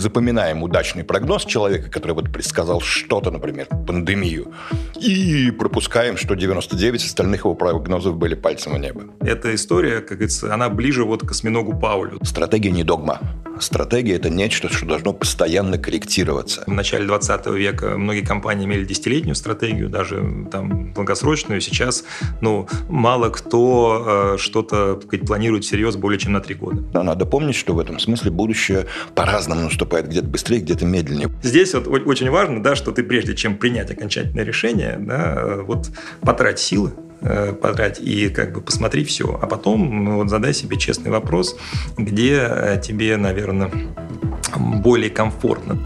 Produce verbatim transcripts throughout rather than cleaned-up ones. мы запоминаем удачный прогноз человека, который вот предсказал что-то, например, пандемию, и пропускаем, что девяносто девять остальных его прогнозов были пальцем в небо. Эта история, как говорится, она ближе вот к осьминогу Паулю. Стратегия не догма. Стратегия – это нечто, что должно постоянно корректироваться. В начале двадцатого века многие компании имели десятилетнюю стратегию, даже там долгосрочную. Сейчас, ну, мало кто э, что-то, так сказать, планирует всерьез более чем на три года. Но надо помнить, что в этом смысле будущее по-разному наступает, где-то быстрее, где-то медленнее. Здесь вот очень важно, да, что ты прежде чем принять окончательное решение, да, вот потрать силы, подрать и как бы посмотри все, а потом ну, вот задай себе честный вопрос, где тебе, наверное, более комфортно.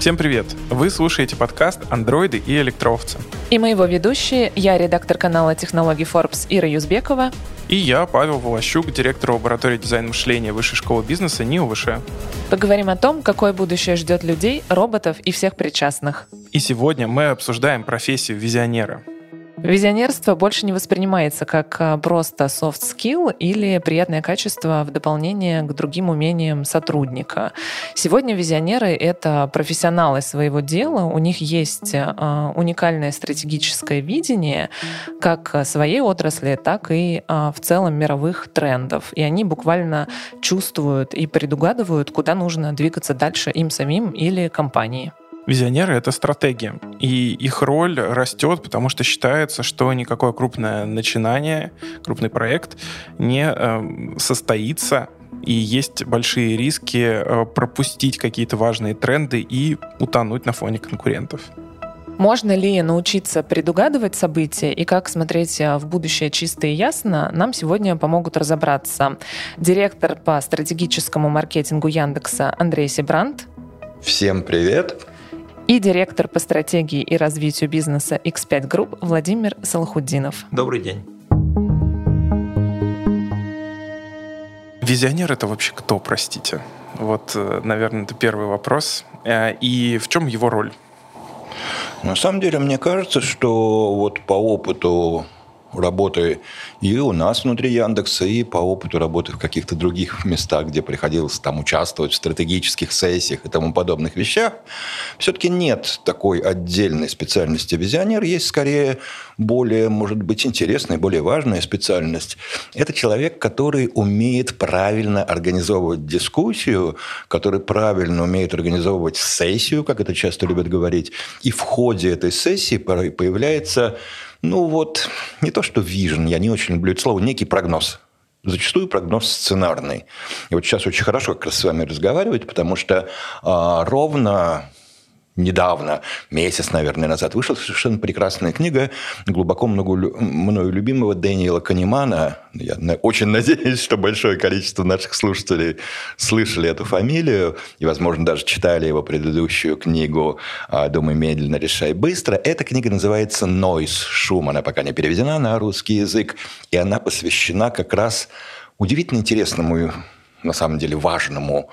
Всем привет! Вы слушаете подкаст «Андроиды и электроовцы». И мы его ведущие, я редактор канала технологий Forbes Ира Юзбекова. И я, Павел Волощук, директор лаборатории дизайна мышления Высшей школы бизнеса НИУ ВШЭ. Поговорим о том, какое будущее ждет людей, роботов и всех причастных. И сегодня мы обсуждаем профессию визионера. Визионерство больше не воспринимается как просто soft skill или приятное качество в дополнение к другим умениям сотрудника. Сегодня визионеры — это профессионалы своего дела, у них есть уникальное стратегическое видение как своей отрасли, так и в целом мировых трендов. И они буквально чувствуют и предугадывают, куда нужно двигаться дальше им самим или компании. Визионеры — это стратегия, и их роль растет, потому что считается, что никакое крупное начинание, крупный проект не э, состоится, и есть большие риски э, пропустить какие-то важные тренды и утонуть на фоне конкурентов. Можно ли научиться предугадывать события и как смотреть в будущее чисто и ясно, нам сегодня помогут разобраться директор по стратегическому маркетингу Яндекса Андрей Sebranт. Всем привет! И директор по стратегии и развитию бизнеса икс пять Group Владимир Салхутдинов. Добрый день. Визионер — это вообще кто, простите? Вот, наверное, это первый вопрос. И в чем его роль? На самом деле, мне кажется, что вот по опыту работы и у нас внутри Яндекса, и по опыту работы в каких-то других местах, где приходилось там участвовать в стратегических сессиях и тому подобных вещах, все-таки нет такой отдельной специальности визионер. Есть скорее более, может быть, интересная, более важная специальность. Это человек, который умеет правильно организовывать дискуссию, который правильно умеет организовывать сессию, как это часто любят говорить, и в ходе этой сессии появляется... Ну вот, не то что вижен, я не очень люблю это слово, некий прогноз. Зачастую прогноз сценарный. И вот сейчас очень хорошо как раз с вами разговаривать, потому что а, ровно... Недавно, месяц, наверное, назад, вышла совершенно прекрасная книга глубоко много, мною любимого Дэниела Канемана. Я очень надеюсь, что большое количество наших слушателей слышали эту фамилию и, возможно, даже читали его предыдущую книгу «Думай медленно, решай быстро». Эта книга называется «Нойз. Шум». Она пока не переведена на русский язык, и она посвящена как раз удивительно интересному и, на самом деле, важному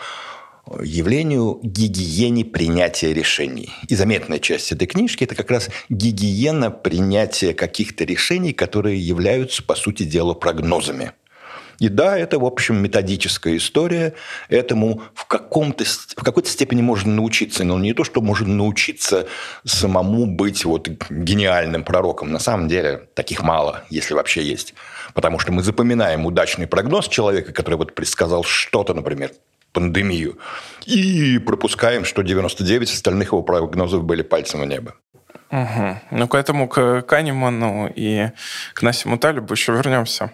явлению гигиены принятия решений. И заметная часть этой книжки – это как раз гигиена принятия каких-то решений, которые являются, по сути дела, прогнозами. И да, это, в общем, методическая история. Этому в, каком-то, в какой-то степени можно научиться. Но не то, что можно научиться самому быть вот гениальным пророком. На самом деле, таких мало, если вообще есть. Потому что мы запоминаем удачный прогноз человека, который вот предсказал что-то, например, пандемию, и пропускаем, что девяносто девять остальных его прогнозов были пальцем в небо. Угу. Ну, к этому, к Канеману и к Насиму Талебу еще вернемся.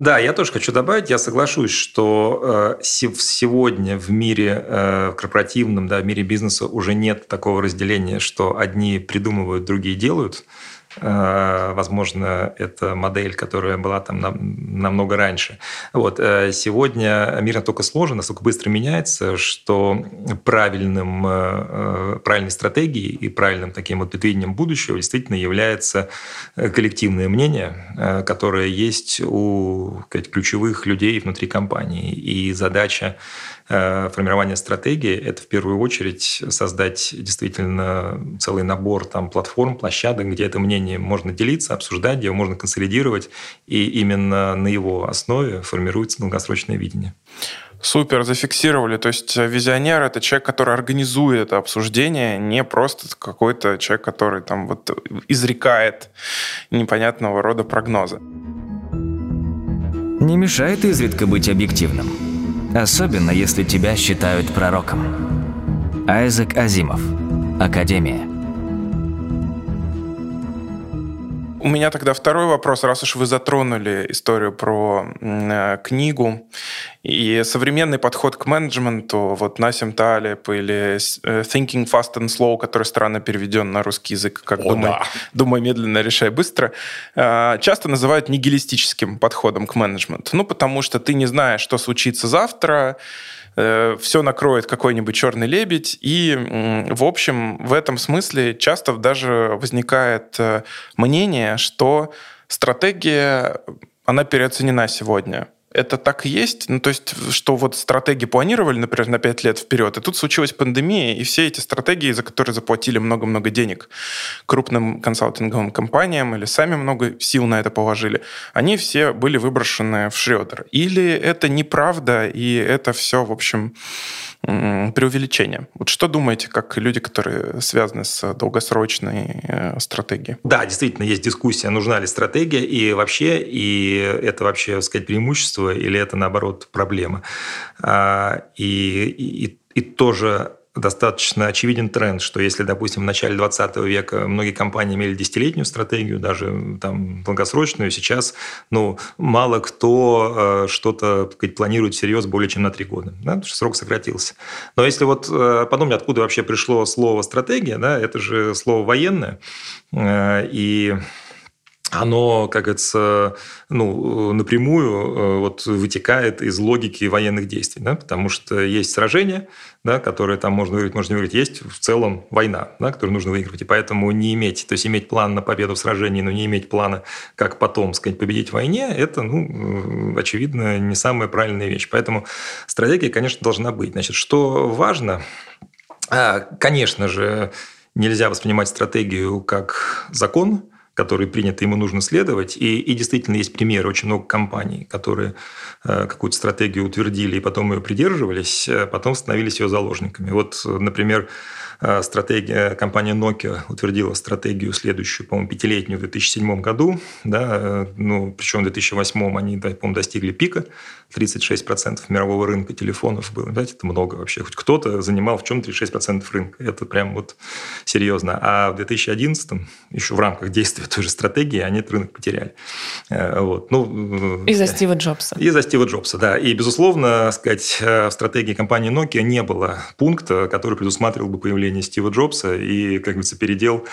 Да, я тоже хочу добавить, я соглашусь, что сегодня в мире корпоративном, да, в мире бизнеса уже нет такого разделения, что одни придумывают, другие делают. Возможно, это модель, которая была там намного раньше. Вот. Сегодня мир настолько сложен, настолько быстро меняется, что правильным, правильной стратегией и правильным таким вот предвидением будущего действительно является коллективное мнение, которое есть у, сказать, ключевых людей внутри компании. И задача формирования стратегии – это в первую очередь создать действительно целый набор там, платформ, площадок, где это мнение не можно делиться, обсуждать, где его можно консолидировать, и именно на его основе формируется долгосрочное видение. Супер, зафиксировали. То есть визионер – это человек, который организует это обсуждение, не просто какой-то человек, который там вот изрекает непонятного рода прогнозы. Не мешает изредка быть объективным, особенно если тебя считают пророком. Айзек Азимов, Академия. У меня тогда второй вопрос, раз уж вы затронули историю про э, книгу и современный подход к менеджменту, вот Насим Талеб или Thinking Fast and Slow, который странно переведен на русский язык, как О, думай, да. «Думай медленно, решай быстро», э, часто называют нигилистическим подходом к менеджменту. Ну, потому что ты не знаешь, что случится завтра, все накроет какой-нибудь черный лебедь. И, в общем, в этом смысле часто даже возникает мнение, что стратегия, она переоценена сегодня. Это так и есть? Ну, то есть, что вот стратегии планировали, например, на пять лет вперед, и тут случилась пандемия, и все эти стратегии, за которые заплатили много-много денег крупным консалтинговым компаниям или сами много сил на это положили, они все были выброшены в шредер. Или это неправда, и это все, в общем, преувеличение. Вот что думаете, как люди, которые связаны с долгосрочной стратегией? Да, действительно, есть дискуссия, нужна ли стратегия, и вообще, и это вообще, так сказать, преимущество, или это, наоборот, проблема. И, и, и тоже достаточно очевиден тренд, что если, допустим, в начале двадцатого века многие компании имели десятилетнюю стратегию, даже там, долгосрочную, сейчас ну, мало кто что-то сказать, планирует всерьез более чем на три года. Да? Потому что срок сократился. Но если вот подумать, откуда вообще пришло слово «стратегия», да, это же слово военное, и... оно, как говорится, ну, напрямую вот, вытекает из логики военных действий, да? Потому что есть сражения, да, которые там можно выиграть, можно не выиграть, есть в целом война, да, которую нужно выигрывать, и поэтому не иметь, то есть иметь план на победу в сражении, но не иметь плана, как потом, сказать, победить в войне, это, ну, очевидно, не самая правильная вещь. Поэтому стратегия, конечно, должна быть. Значит, что важно, конечно же, нельзя воспринимать стратегию как закон, который принят, ему нужно следовать. И, и действительно есть примеры, очень много компаний, которые э, какую-то стратегию утвердили и потом ее придерживались, а потом становились ее заложниками. Вот, например, э, стратегия, компания Nokia утвердила стратегию следующую, по-моему, пятилетнюю в две тысячи седьмом году. Да, э, ну, причем в две тысячи восьмом они, да, по-моему, достигли пика. тридцать шесть процентов мирового рынка телефонов было. Знаете, это много вообще. Хоть кто-то занимал в чем тридцать шесть процентов рынка. Это прям вот серьезно. А в две тысячи одиннадцатом, еще в рамках действия той же стратегии, они этот рынок потеряли. Вот. Ну, из-за да. Стива Джобса. Из-за Стива Джобса, да. И, безусловно, сказать, в стратегии компании Nokia не было пункта, который предусматривал бы появление Стива Джобса и, как говорится, передел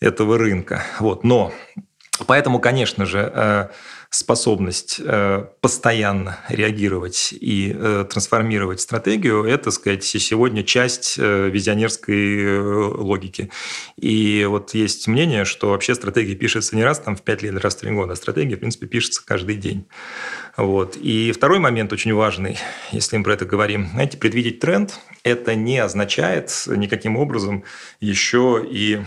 этого рынка. Вот. Но поэтому, конечно же, способность постоянно реагировать и трансформировать стратегию – это, так сказать, сегодня часть визионерской логики. И вот есть мнение, что вообще стратегия пишется не раз там, в пять лет, раз в три года, а стратегия, в принципе, пишется каждый день. Вот. И второй момент очень важный, если мы про это говорим. Знаете, предвидеть тренд – это не означает никаким образом еще и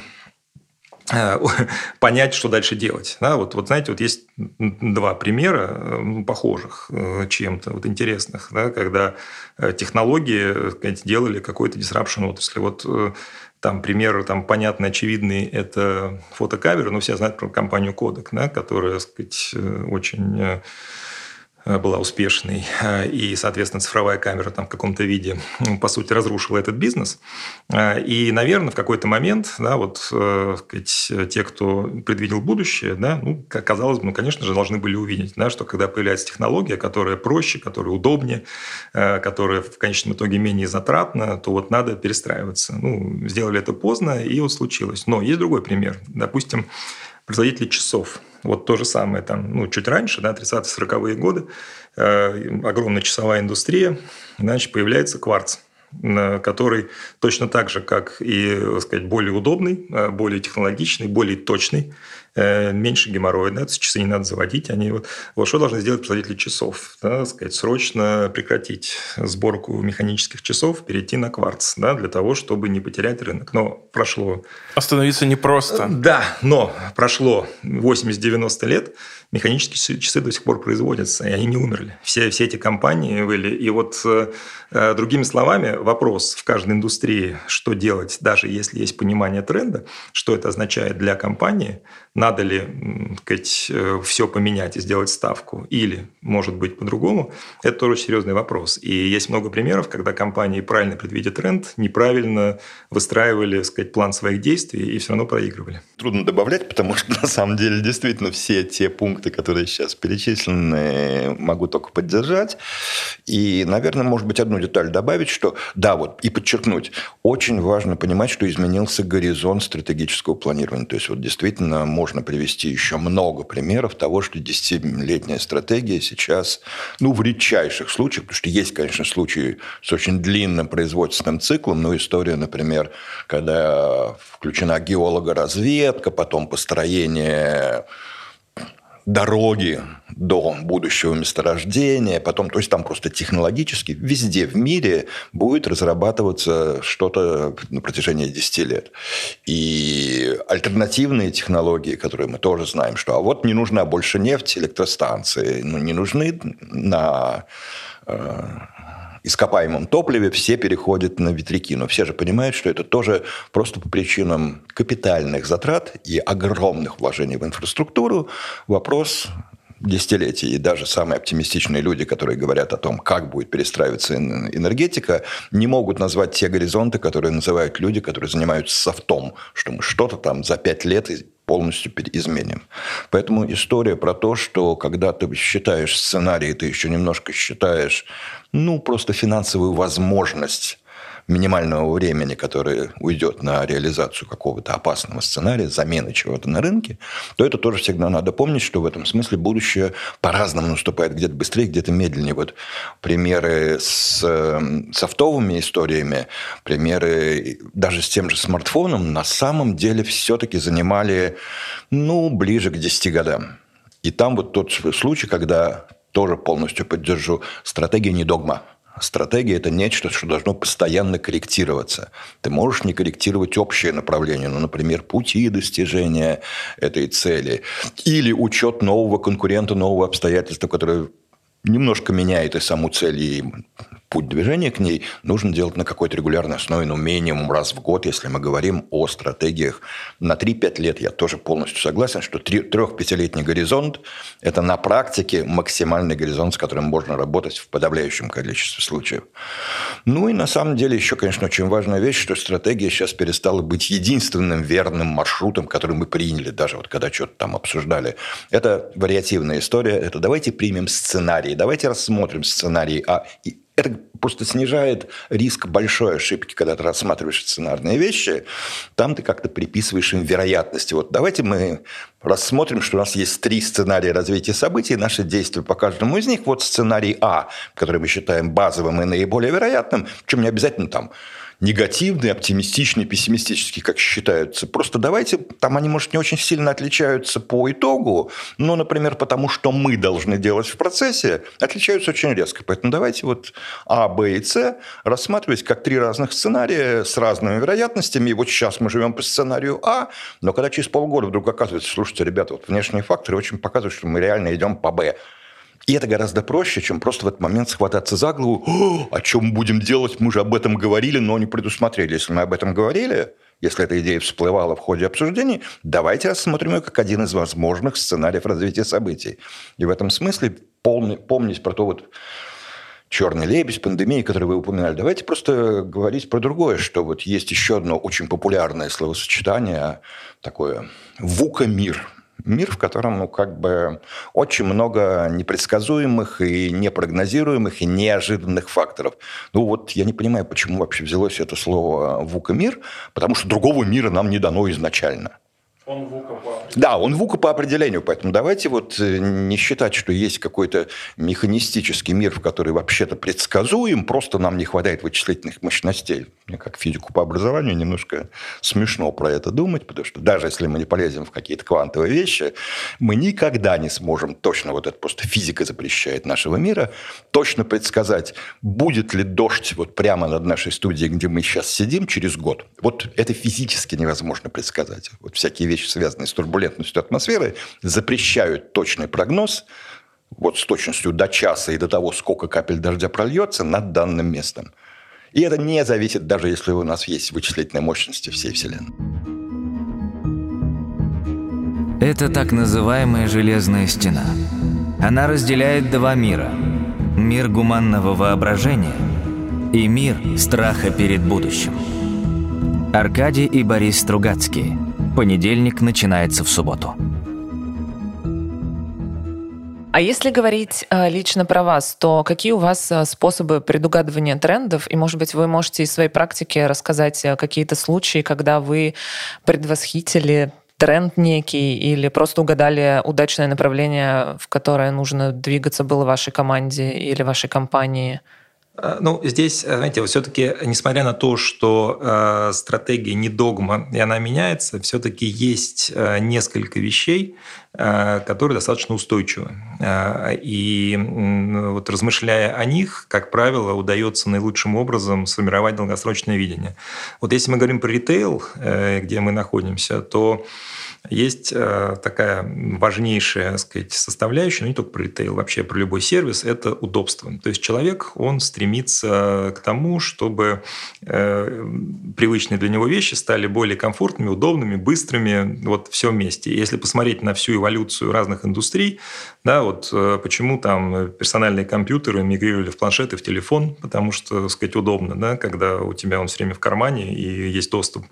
понять, что дальше делать. Да, вот, вот, знаете, вот есть два примера, ну, похожих чем-то, вот интересных, да, когда технологии, сказать, делали какой-то disruption отрасли. Вот там пример там, понятный, очевидный, это фотокамеры, но все знают про компанию Kodak, да, которая, сказать, очень... была успешной, и, соответственно, цифровая камера там в каком-то виде, по сути, разрушила этот бизнес. И, наверное, в какой-то момент, да, вот, так сказать, те, кто предвидел будущее, да, ну, казалось бы, ну, конечно же, должны были увидеть, да, что когда появляется технология, которая проще, которая удобнее, которая в конечном итоге менее затратна, то вот надо перестраиваться. Ну, сделали это поздно, и вот случилось. Но есть другой пример. Допустим, производители часов. Вот то же самое, там, ну, чуть раньше, да, тридцатые-сороковые годы, э, огромная часовая индустрия, значит, появляется кварц, который точно так же, как и, так сказать, более удобный, более технологичный, более точный, меньше геморроидно, часы не надо заводить. Они вот, вот что должны сделать производители часов? Да, сказать, срочно прекратить сборку механических часов, перейти на кварц, да, для того, чтобы не потерять рынок. Но прошло... Остановиться непросто. Да, но прошло восемьдесят-девяносто лет, механические часы до сих пор производятся, и они не умерли. Все, все эти компании были. И вот, другими словами, вопрос в каждой индустрии, что делать, даже если есть понимание тренда, что это означает для компании, надо ли, так сказать, все поменять и сделать ставку, или, может быть, по-другому, это тоже серьезный вопрос. И есть много примеров, когда компании правильно предвидят тренд, неправильно выстраивали, так сказать, план своих действий и все равно проигрывали. Трудно добавлять, потому что, на самом деле, действительно, все те пункты, которые сейчас перечислены, могу только поддержать. И, наверное, может быть, одну деталь добавить, что, да, вот, и подчеркнуть, очень важно понимать, что изменился горизонт стратегического планирования. То есть, вот, действительно, можно привести еще много примеров того, что десятилетняя стратегия сейчас, ну, в редчайших случаях, потому что есть, конечно, случаи с очень длинным производственным циклом, но история, например, когда включена геологоразведка, потом построение дороги до будущего месторождения, потом, то есть там просто технологически везде в мире будет разрабатываться что-то на протяжении десяти лет. И альтернативные технологии, которые мы тоже знаем, что а вот не нужна больше нефть, электростанции, ну, не нужны на... Э, ископаемом топливе, все переходят на ветряки. Но все же понимают, что это тоже просто по причинам капитальных затрат и огромных вложений в инфраструктуру вопрос десятилетий. И даже самые оптимистичные люди, которые говорят о том, как будет перестраиваться энергетика, не могут назвать те горизонты, которые называют люди, которые занимаются софтом, что мы что-то там за пять лет полностью изменим. Поэтому история про то, что когда ты считаешь сценарий, ты еще немножко считаешь, ну, просто финансовую возможность минимального времени, которое уйдет на реализацию какого-то опасного сценария, замены чего-то на рынке, то это тоже всегда надо помнить, что в этом смысле будущее по-разному наступает, где-то быстрее, где-то медленнее. Вот примеры с софтовыми историями, примеры даже с тем же смартфоном на самом деле все-таки занимали, ну, ближе к десяти годам. И там вот тот случай, когда, тоже полностью поддержу, стратегия не догма. Стратегия – это нечто, что должно постоянно корректироваться. Ты можешь не корректировать общее направление, ну, например, пути достижения этой цели, или учет нового конкурента, нового обстоятельства, которое немножко меняет и саму цель, и путь движения к ней, нужно делать на какой-то регулярной основе, ну, минимум раз в год, если мы говорим о стратегиях на три-пять лет. Я тоже полностью согласен, что три-пятилетний горизонт – это на практике максимальный горизонт, с которым можно работать в подавляющем количестве случаев. Ну и на самом деле еще, конечно, очень важная вещь, что стратегия сейчас перестала быть единственным верным маршрутом, который мы приняли, даже вот когда что-то там обсуждали. Это вариативная история, это давайте примем сценарий, давайте рассмотрим сценарий А и это просто снижает риск большой ошибки, когда ты рассматриваешь сценарные вещи, там ты как-то приписываешь им вероятности. Вот давайте мы рассмотрим, что у нас есть три сценария развития событий, наши действия по каждому из них. Вот сценарий А, который мы считаем базовым и наиболее вероятным, причем не обязательно там негативный, оптимистичный, пессимистический, как считаются. Просто давайте, там они, может, не очень сильно отличаются по итогу, но, например, потому что мы должны делать в процессе, отличаются очень резко. Поэтому давайте вот А, Б и С рассматривать как три разных сценария с разными вероятностями. И вот сейчас мы живем по сценарию А, но когда через полгода вдруг оказывается, слушайте, ребята, вот внешние факторы очень показывают, что мы реально идем по Б. И это гораздо проще, чем просто в этот момент схвататься за голову. О, о чем мы будем делать? Мы же об этом говорили, но не предусмотрели. Если мы об этом говорили, если эта идея всплывала в ходе обсуждений, давайте рассмотрим ее как один из возможных сценариев развития событий. И в этом смысле полный, помнить про то вот черный лебедь, пандемия, которую вы упоминали. Давайте просто говорить про другое, что вот есть еще одно очень популярное словосочетание, такое «вука-мир». Мир, в котором, ну, как бы очень много непредсказуемых и непрогнозируемых и неожиданных факторов. Ну, вот я не понимаю, почему вообще взялось это слово «вука-мир», потому что другого мира нам не дано изначально. Он вука по определению. Да, он вука по определению, поэтому давайте вот не считать, что есть какой-то механистический мир, в который вообще-то предсказуем, просто нам не хватает вычислительных мощностей. Мне как физику по образованию немножко смешно про это думать, потому что даже если мы не полезем в какие-то квантовые вещи, мы никогда не сможем точно, вот это просто физика запрещает нашего мира, точно предсказать, будет ли дождь вот прямо над нашей студией, где мы сейчас сидим, через год. Вот это физически невозможно предсказать. Вот всякие вещи, вещи, связанные с турбулентностью атмосферы, запрещают точный прогноз вот с точностью до часа и до того, сколько капель дождя прольется над данным местом. И это не зависит, даже если у нас есть вычислительные мощности всей Вселенной. Это так называемая железная стена. Она разделяет два мира. Мир гуманного воображения и мир страха перед будущим. Аркадий и Борис Стругацкие. Понедельник начинается в субботу. А если говорить лично про вас, то какие у вас способы предугадывания трендов? И, может быть, вы можете из своей практики рассказать какие-то случаи, когда вы предвосхитили тренд некий или просто угадали удачное направление, в которое нужно двигаться было вашей команде или вашей компании? Ну, здесь, знаете, все-таки, несмотря на то, что э, стратегия не догма, и она меняется, все-таки есть э, несколько вещей, э, которые достаточно устойчивы. Э, и э, вот размышляя о них, как правило, удается наилучшим образом сформировать долгосрочное видение. Вот если мы говорим про ритейл, э, где мы находимся, то есть э, такая важнейшая, так сказать, составляющая, ну не только про ритейл, вообще про любой сервис, это удобство. То есть человек, он стремится к тому, чтобы э, привычные для него вещи стали более комфортными, удобными, быстрыми, вот все вместе. Если посмотреть на всю эволюцию разных индустрий, да, вот э, почему там персональные компьютеры мигрировали в планшеты, в телефон, потому что, так сказать, удобно, да, когда у тебя он все время в кармане и есть доступ.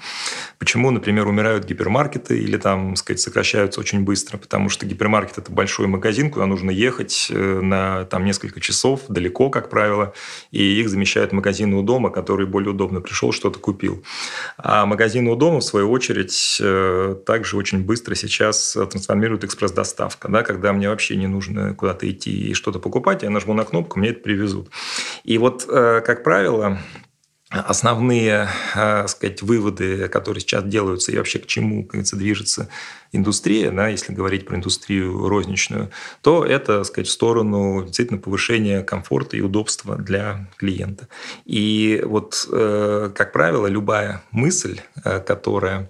Почему, например, умирают гипермаркеты или там сказать, сокращаются очень быстро, потому что гипермаркет – это большой магазин, куда нужно ехать на там, несколько часов, далеко, как правило, и их замещают магазины у дома, которые более удобно. Пришел, что-то купил. А магазины у дома, в свою очередь, также очень быстро сейчас трансформируют экспресс-доставка, да, когда мне вообще не нужно куда-то идти и что-то покупать, я нажму на кнопку, мне это привезут. И вот, как правило, основные, так сказать, выводы, которые сейчас делаются, и вообще к чему, как говорится, движется индустрия, да, если говорить про индустрию розничную, то это, так сказать, в сторону действительно повышения комфорта и удобства для клиента. И вот, как правило, любая мысль, которая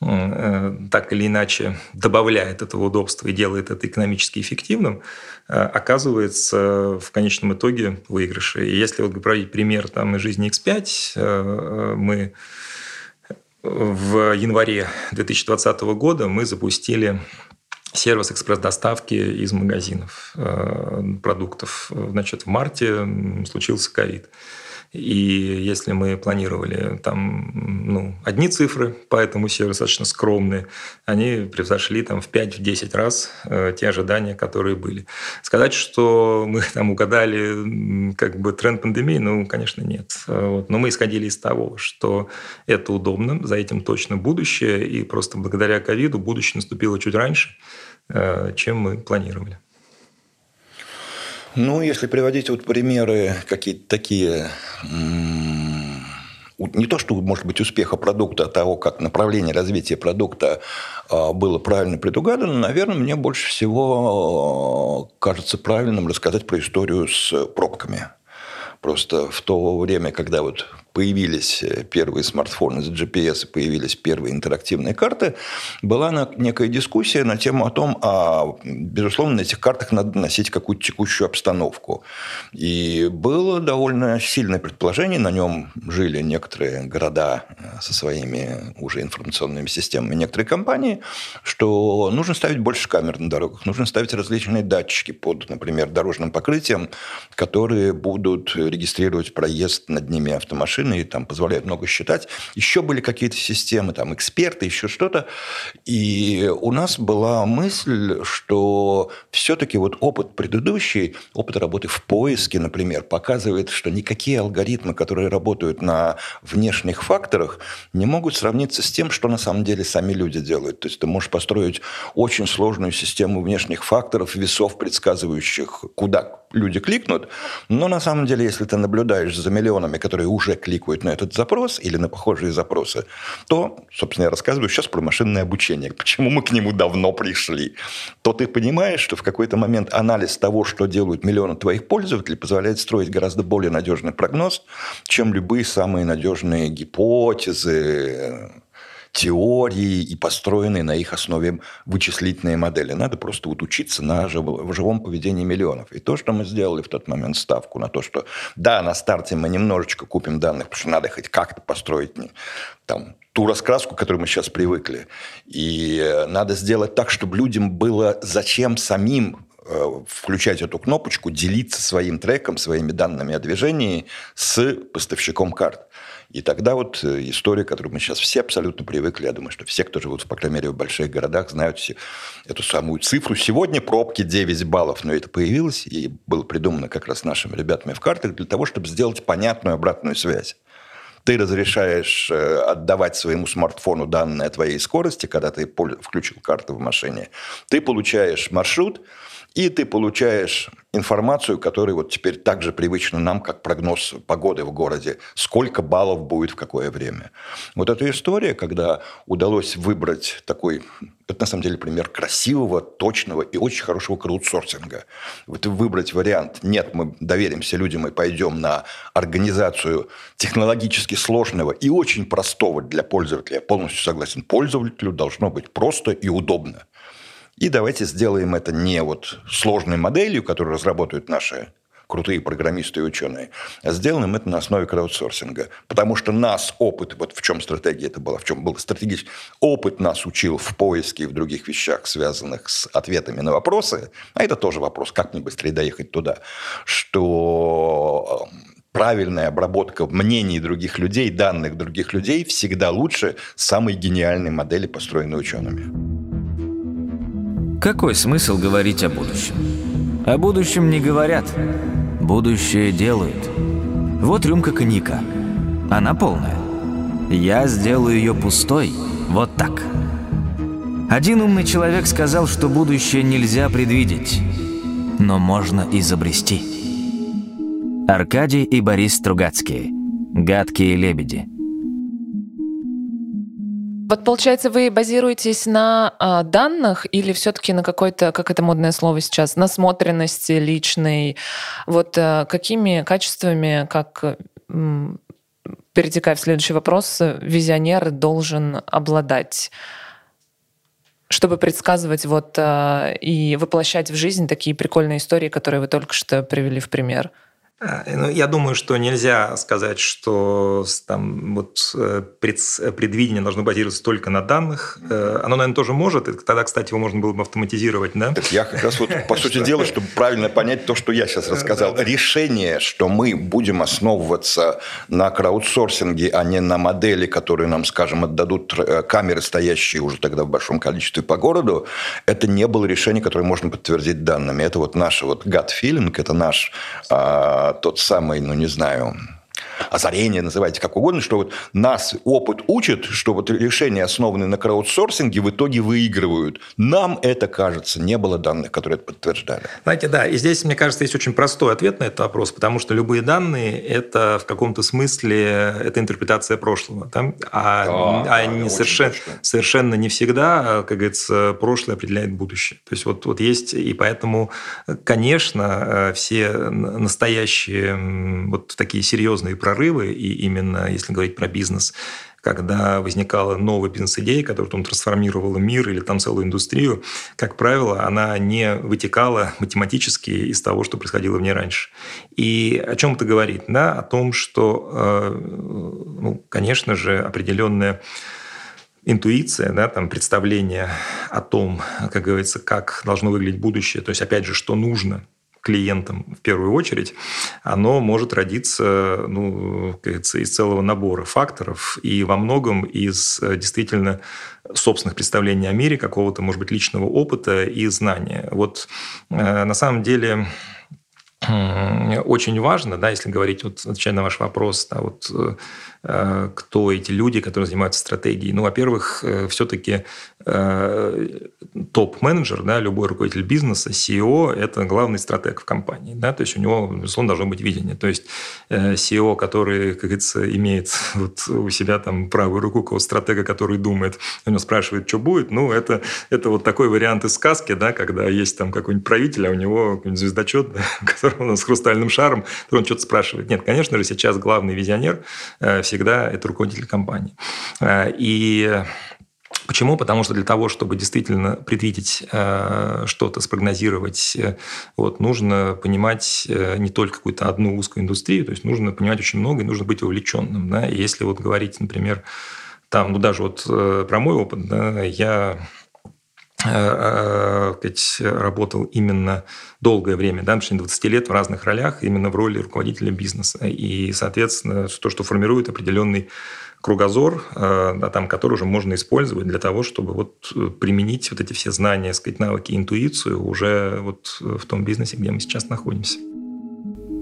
так или иначе добавляет этого удобства и делает это экономически эффективным, оказывается в конечном итоге выигрыше. И если вот брать пример там, из жизни икс пять, мы в январе две тысячи двадцатого года мы запустили сервис экспресс-доставки из магазинов продуктов. Значит, в марте случился ковид. И если мы планировали там, ну, одни цифры по этому сервису достаточно скромные, они превзошли там, в пять-десять раз э, те ожидания, которые были. Сказать, что мы там, угадали как бы, тренд пандемии, ну, конечно, нет. Вот. Но мы исходили из того, что это удобно, за этим точно будущее, и просто благодаря ковиду будущее наступило чуть раньше, э, чем мы планировали. Ну, если приводить вот примеры какие-то такие, не то что, может быть, успеха продукта, а того, как направление развития продукта было правильно предугадано, наверное, мне больше всего кажется правильным рассказать про историю с пробками. Просто в то время, когда вот появились первые смартфоны с джи пи эс, появились первые интерактивные карты, была некая дискуссия на тему о том, а, безусловно, на этих картах надо носить какую-то текущую обстановку. И было довольно сильное предположение, на нем жили некоторые города со своими уже информационными системами, некоторые компании, что нужно ставить больше камер на дорогах, нужно ставить различные датчики под, например, дорожным покрытием, которые будут регистрировать проезд над ними автомашин, машины и там позволяют много считать. Еще были какие-то системы, там, эксперты, еще что-то. И у нас была мысль, что все-таки вот опыт предыдущий, опыт работы в поиске, например, показывает, что никакие алгоритмы, которые работают на внешних факторах, не могут сравниться с тем, что на самом деле сами люди делают. То есть ты можешь построить очень сложную систему внешних факторов, весов, предсказывающих, куда люди кликнут, но на самом деле, если ты наблюдаешь за миллионами, которые уже кликают на этот запрос или на похожие запросы, то, собственно, я рассказываю сейчас про машинное обучение, почему мы к нему давно пришли, то ты понимаешь, что в какой-то момент анализ того, что делают миллионы твоих пользователей, позволяет строить гораздо более надежный прогноз, чем любые самые надежные гипотезы, теории и построенные на их основе вычислительные модели. Надо просто вот учиться на живом поведении миллионов. И то, что мы сделали в тот момент ставку на то, что да, на старте мы немножечко купим данных, потому что надо хоть как-то построить там ту раскраску, к которой мы сейчас привыкли. И надо сделать так, чтобы людям было зачем самим включать эту кнопочку, делиться своим треком, своими данными о движении с поставщиком карт. И тогда вот история, которую мы сейчас все абсолютно привыкли, я думаю, что все, кто живут, по крайней мере, в больших городах, знают эту самую цифру. Сегодня пробки девять баллов, но это появилось и было придумано как раз нашими ребятами в картах для того, чтобы сделать понятную обратную связь. Ты разрешаешь отдавать своему смартфону данные о твоей скорости, когда ты включил карту в машине. Ты получаешь маршрут, и ты получаешь информацию, которая вот теперь так же привычна нам, как прогноз погоды в городе. Сколько баллов будет в какое время. Вот эта история, когда удалось выбрать такой... Это, на самом деле, пример красивого, точного и очень хорошего краудсорсинга. Вот выбрать вариант «нет, мы доверимся людям и пойдем на организацию технологически сложного и очень простого для пользователя». Я полностью согласен. Пользователю должно быть просто и удобно. И давайте сделаем это не вот сложной моделью, которую разработают наши крутые программисты и ученые, а сделаем это на основе краудсорсинга. Потому что нас опыт, вот в чем стратегия это была, в чем был стратегический опыт, нас учил в поиске и в других вещах, связанных с ответами на вопросы, а это тоже вопрос, как мне быстрее доехать туда, что... Правильная обработка мнений других людей, данных других людей всегда лучше самой гениальной модели, построенной учеными. Какой смысл говорить о будущем? О будущем не говорят. Будущее делают. Вот рюмка коньяка. Она полная. Я сделаю ее пустой. Вот так. Один умный человек сказал, что будущее нельзя предвидеть, но можно изобрести. Аркадий и Борис Стругацкие. «Гадкие лебеди». Вот, получается, вы базируетесь на э, данных или все-таки на какой-то, как это модное слово сейчас, насмотренности личной? Вот э, какими качествами, как, э, перетекая в следующий вопрос, визионер должен обладать, чтобы предсказывать вот, э, и воплощать в жизнь такие прикольные истории, которые вы только что привели в пример? Ну, я думаю, что нельзя сказать, что там, вот, предвидение должно базироваться только на данных. Оно, наверное, тоже может. И тогда, кстати, его можно было бы автоматизировать. Да? Так я как раз, вот, по сути дела, чтобы правильно понять то, что я сейчас рассказал. Решение, что мы будем основываться на краудсорсинге, а не на модели, которые нам, скажем, отдадут камеры, стоящие уже тогда в большом количестве по городу, это не было решение, которое можно подтвердить данными. Это вот наш вот gut feeling, это наш... тот самый, ну, не знаю, озарение, называйте как угодно, что вот нас опыт учит, что вот решения, основанные на краудсорсинге, в итоге выигрывают. Нам это кажется. Не было данных, которые это подтверждали. Знаете, да, и здесь, мне кажется, есть очень простой ответ на этот вопрос, потому что любые данные – это в каком-то смысле это интерпретация прошлого. Да? А, да, а не совершенно, совершенно не всегда, как говорится, прошлое определяет будущее. То есть вот, вот есть, и поэтому, конечно, все настоящие вот такие серьезные прорывы, и именно если говорить про бизнес, когда возникала новая бизнес-идея, которая там трансформировала мир или там целую индустрию, как правило, она не вытекала математически из того, что происходило в ней раньше. И о чем это говорит? Да? О том, что, ну, конечно же, определенная интуиция, да, там, представление о том, как говорится, как должно выглядеть будущее, то есть, опять же, что нужно клиентам в первую очередь, оно может родиться, ну, из целого набора факторов и во многом из действительно собственных представлений о мире, какого-то, может быть, личного опыта и знания. Вот э, на самом деле... Очень важно, да, если говорить, вот, отвечая на ваш вопрос, да, вот, э, кто эти люди, которые занимаются стратегией. Ну, во-первых, э, все-таки э, топ-менеджер, да, любой руководитель бизнеса, си и о – это главный стратег в компании. Да, то есть у него, безусловно, должно быть видение. То есть э, си и о, который, как говорится, имеет вот у себя там правую руку, кого стратега, который думает, у него спрашивает, что будет, ну, это, это вот такой вариант из сказки, да, когда есть там какой-нибудь правитель, а у него какой-нибудь звездочет, да, который с хрустальным шаром, который он что-то спрашивает. Нет, конечно же, сейчас главный визионер всегда это руководитель компании. И почему? Потому что для того, чтобы действительно предвидеть что-то, спрогнозировать, вот, нужно понимать не только какую-то одну узкую индустрию, то есть нужно понимать очень много и нужно быть увлеченным. Да? И если вот говорить, например, там, ну, даже вот про мой опыт, да, я... работал именно долгое время, да, в течение двадцати лет в разных ролях, именно в роли руководителя бизнеса. И, соответственно, то, что формирует определенный кругозор, да, там, который уже можно использовать для того, чтобы вот применить вот эти все знания, сказать, навыки, интуицию уже вот в том бизнесе, где мы сейчас находимся.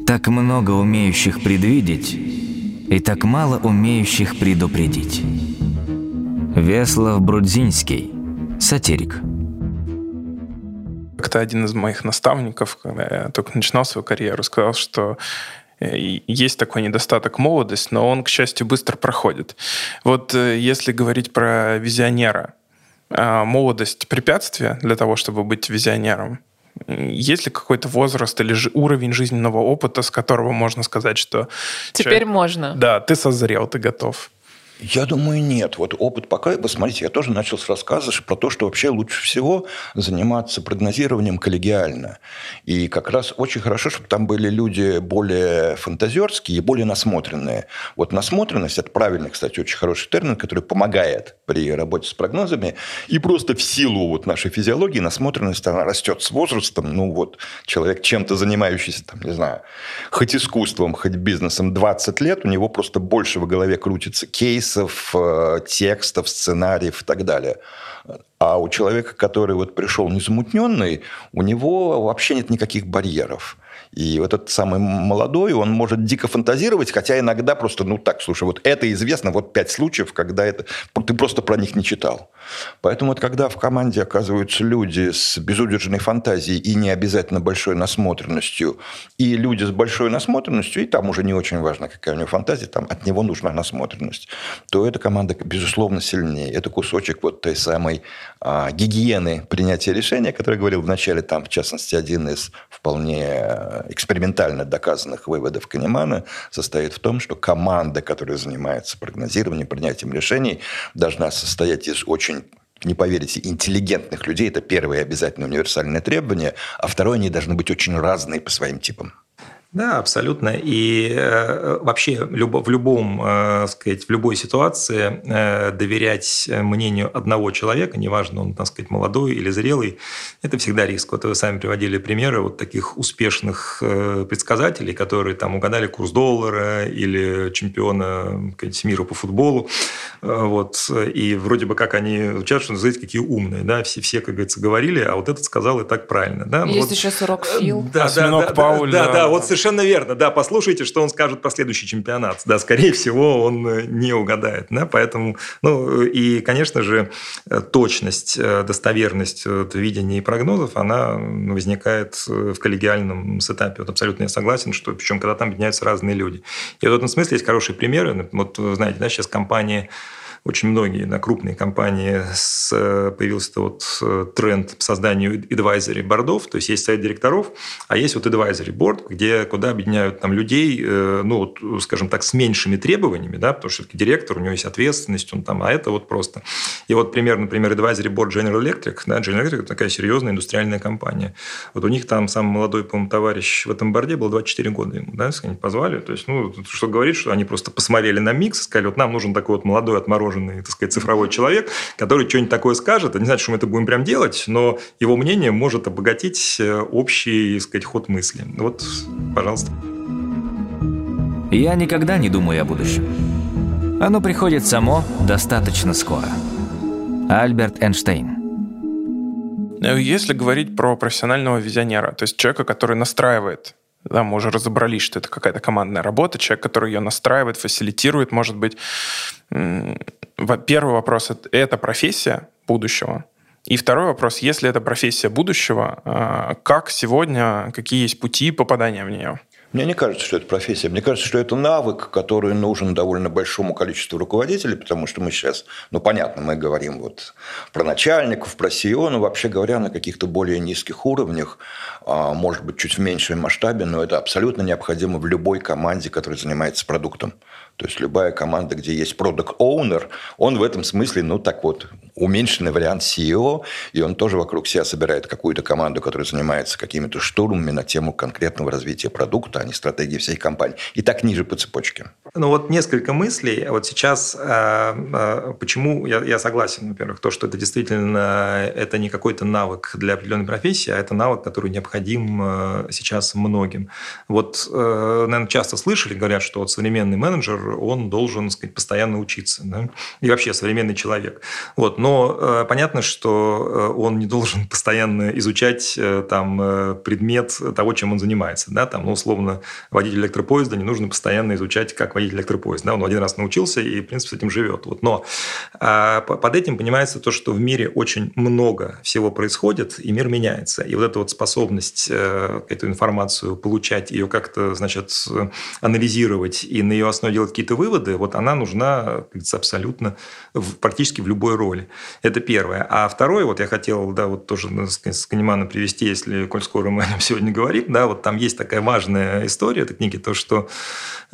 Так много умеющих предвидеть и так мало умеющих предупредить. Вяслав Брудзинский, сатирик. Как-то один из моих наставников, когда я только начинал свою карьеру, сказал, что есть такой недостаток молодость, но он, к счастью, быстро проходит. Вот если говорить про визионера, молодость – препятствие для того, чтобы быть визионером? Есть ли какой-то возраст или уровень жизненного опыта, с которого можно сказать, что... Теперь человек... можно. Да, ты созрел, ты готов. Я думаю, нет. Вот опыт пока... Посмотрите, я тоже начал с рассказа про то, что вообще лучше всего заниматься прогнозированием коллегиально. И как раз очень хорошо, чтобы там были люди более фантазерские и более насмотренные. Вот насмотренность – это правильный, кстати, очень хороший термин, который помогает при работе с прогнозами. И просто в силу вот нашей физиологии насмотренность, она растет с возрастом. Ну вот человек, чем-то занимающийся, там, не знаю, хоть искусством, хоть бизнесом двадцать лет, у него просто больше в голове крутится кейс, текстов, сценариев и так далее. А у человека, который вот пришел незамутненный, у него вообще нет никаких барьеров. И вот этот самый молодой, он может дико фантазировать, хотя иногда просто, ну так, слушай, вот это известно, вот пять случаев, когда это... ты просто про них не читал. Поэтому вот когда в команде оказываются люди с безудержной фантазией и не обязательно большой насмотренностью, и люди с большой насмотренностью, и там уже не очень важно, какая у него фантазия, там от него нужна насмотренность, то эта команда, безусловно, сильнее. Это кусочек вот той самой а, гигиены принятия решения, который говорил вначале, там, в частности, один из вполне... экспериментально доказанных выводов Канемана состоит в том, что команда, которая занимается прогнозированием, принятием решений, должна состоять из очень, не поверите, интеллигентных людей. Это первое обязательно универсальное требование. А второе, они должны быть очень разные по своим типам. Да, абсолютно. И э, вообще любо, в, любом, э, сказать, в любой ситуации э, доверять мнению одного человека, неважно, он, так сказать, молодой или зрелый, это всегда риск. Вот вы сами приводили примеры вот таких успешных э, предсказателей, которые там угадали курс доллара или чемпиона, сказать, мира по футболу. Э, вот. И вроде бы как они учат, что называется, какие умные. Да? Все, все, как говорится, говорили, а вот этот сказал и так правильно. Да? Есть вот еще сорок фил. Да, Осьминог да, Пауля. Да, да, да, вот совершенно верно, да, послушайте, что он скажет про следующий чемпионат. Да, скорее всего, он не угадает, да, поэтому, ну, и, конечно же, точность, достоверность видения и прогнозов, она возникает в коллегиальном сетапе. Вот абсолютно я согласен, что, причем, когда там объединяются разные люди. И вот в этом смысле есть хорошие примеры. Вот, знаете, да, сейчас компании... Очень многие да, крупные компании с, появился вот тренд по созданию advisory бордов, то есть есть совет директоров, а есть вот advisory board, где, куда объединяют там, людей, ну, вот, скажем так, с меньшими требованиями, да, потому что директор, у него есть ответственность, он там, а это вот просто. И вот пример, например, advisory board General Electric. Да, General Electric – это такая серьезная индустриальная компания. Вот у них там самый молодой, по-моему, товарищ в этом борде был двадцать четыре года ему, да, если они позвали. То есть, ну, что говорит, что они просто посмотрели на микс и сказали, вот нам нужен такой вот молодой отмороженный отмороженный, так сказать, цифровой человек, который что-нибудь такое скажет. Это не значит, что мы это будем прям делать, но его мнение может обогатить общий, так сказать, ход мысли. Вот, пожалуйста. Я никогда не думаю о будущем. Оно приходит само достаточно скоро. Альберт Эйнштейн. Если говорить про профессионального визионера, то есть человека, который настраивает, да, мы уже разобрались, что это какая-то командная работа, человек, который ее настраивает, фасилитирует, может быть. Первый вопрос – это профессия будущего. И второй вопрос – если это профессия будущего, как сегодня, какие есть пути попадания в нее? Мне не кажется, что это профессия. Мне кажется, что это навык, который нужен довольно большому количеству руководителей, потому что мы сейчас, ну, понятно, мы говорим вот про начальников, про си и о, но вообще говоря, на каких-то более низких уровнях, может быть, чуть в меньшем масштабе, но это абсолютно необходимо в любой команде, которая занимается продуктом. То есть любая команда, где есть продакт-оунер, он в этом смысле, ну, так вот, уменьшенный вариант си и о, и он тоже вокруг себя собирает какую-то команду, которая занимается какими-то штурмами на тему конкретного развития продукта, а не стратегии всей компании. И так ниже по цепочке. Ну, вот несколько мыслей. Вот сейчас, почему я, я согласен, во-первых, то, что это действительно это не какой-то навык для определенной профессии, а это навык, который необходим сейчас многим. Вот, наверное, часто слышали, говорят, что вот современный менеджер, он должен, так сказать, постоянно учиться. Да? И вообще современный человек. Вот. Но э, понятно, что он не должен постоянно изучать э, там, э, предмет того, чем он занимается. Да? Там, ну, условно, водитель электропоезда не нужно постоянно изучать, как водитель электропоезда. Да? Он один раз научился и, в принципе, с этим живет. Вот. Но э, под этим понимается то, что в мире очень много всего происходит, и мир меняется. И вот эта вот способность э, эту информацию получать, ее как-то, значит, анализировать и на ее основе делать какие-то выводы, вот она нужна, кажется, абсолютно в, практически в любой роли. Это первое. А второе, вот я хотел, да, вот тоже с Канемана привести, если, коль скоро мы о нем сегодня говорим, да, вот там есть такая важная история этой книги, то, что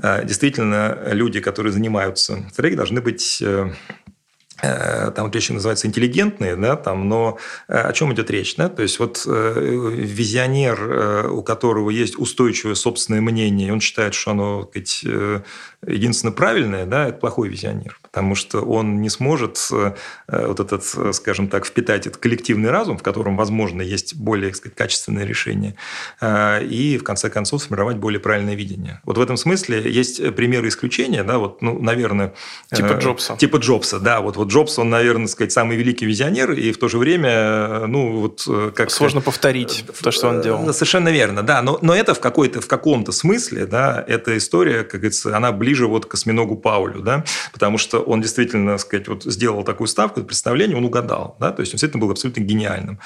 э, действительно люди, которые занимаются трек, должны быть... Э, там вот речь называется интеллигентные, да, там, но о чем идет речь? Да? То есть вот визионер, у которого есть устойчивое собственное мнение, он считает, что оно, так сказать, единственно правильное, да, это плохой визионер, потому что он не сможет вот этот, скажем так, впитать этот коллективный разум, в котором, возможно, есть более, так сказать, качественные решения, и в конце концов сформировать более правильное видение. Вот в этом смысле есть примеры исключения, да, вот, ну, наверное, типа Джобса, типа Джобса, да, вот, вот Джобс, он, наверное, сказать, самый великий визионер, и в то же время, ну, вот как сложно повторить то, что он делал. Совершенно верно, да, но, но это в какой-то, в каком-то смысле, да, эта история, как говорится, она ближе вот к осьминогу Паулю, да, потому что он действительно, так сказать, вот сделал такую ставку, представление, он угадал, да, то есть он действительно был абсолютно гениальным.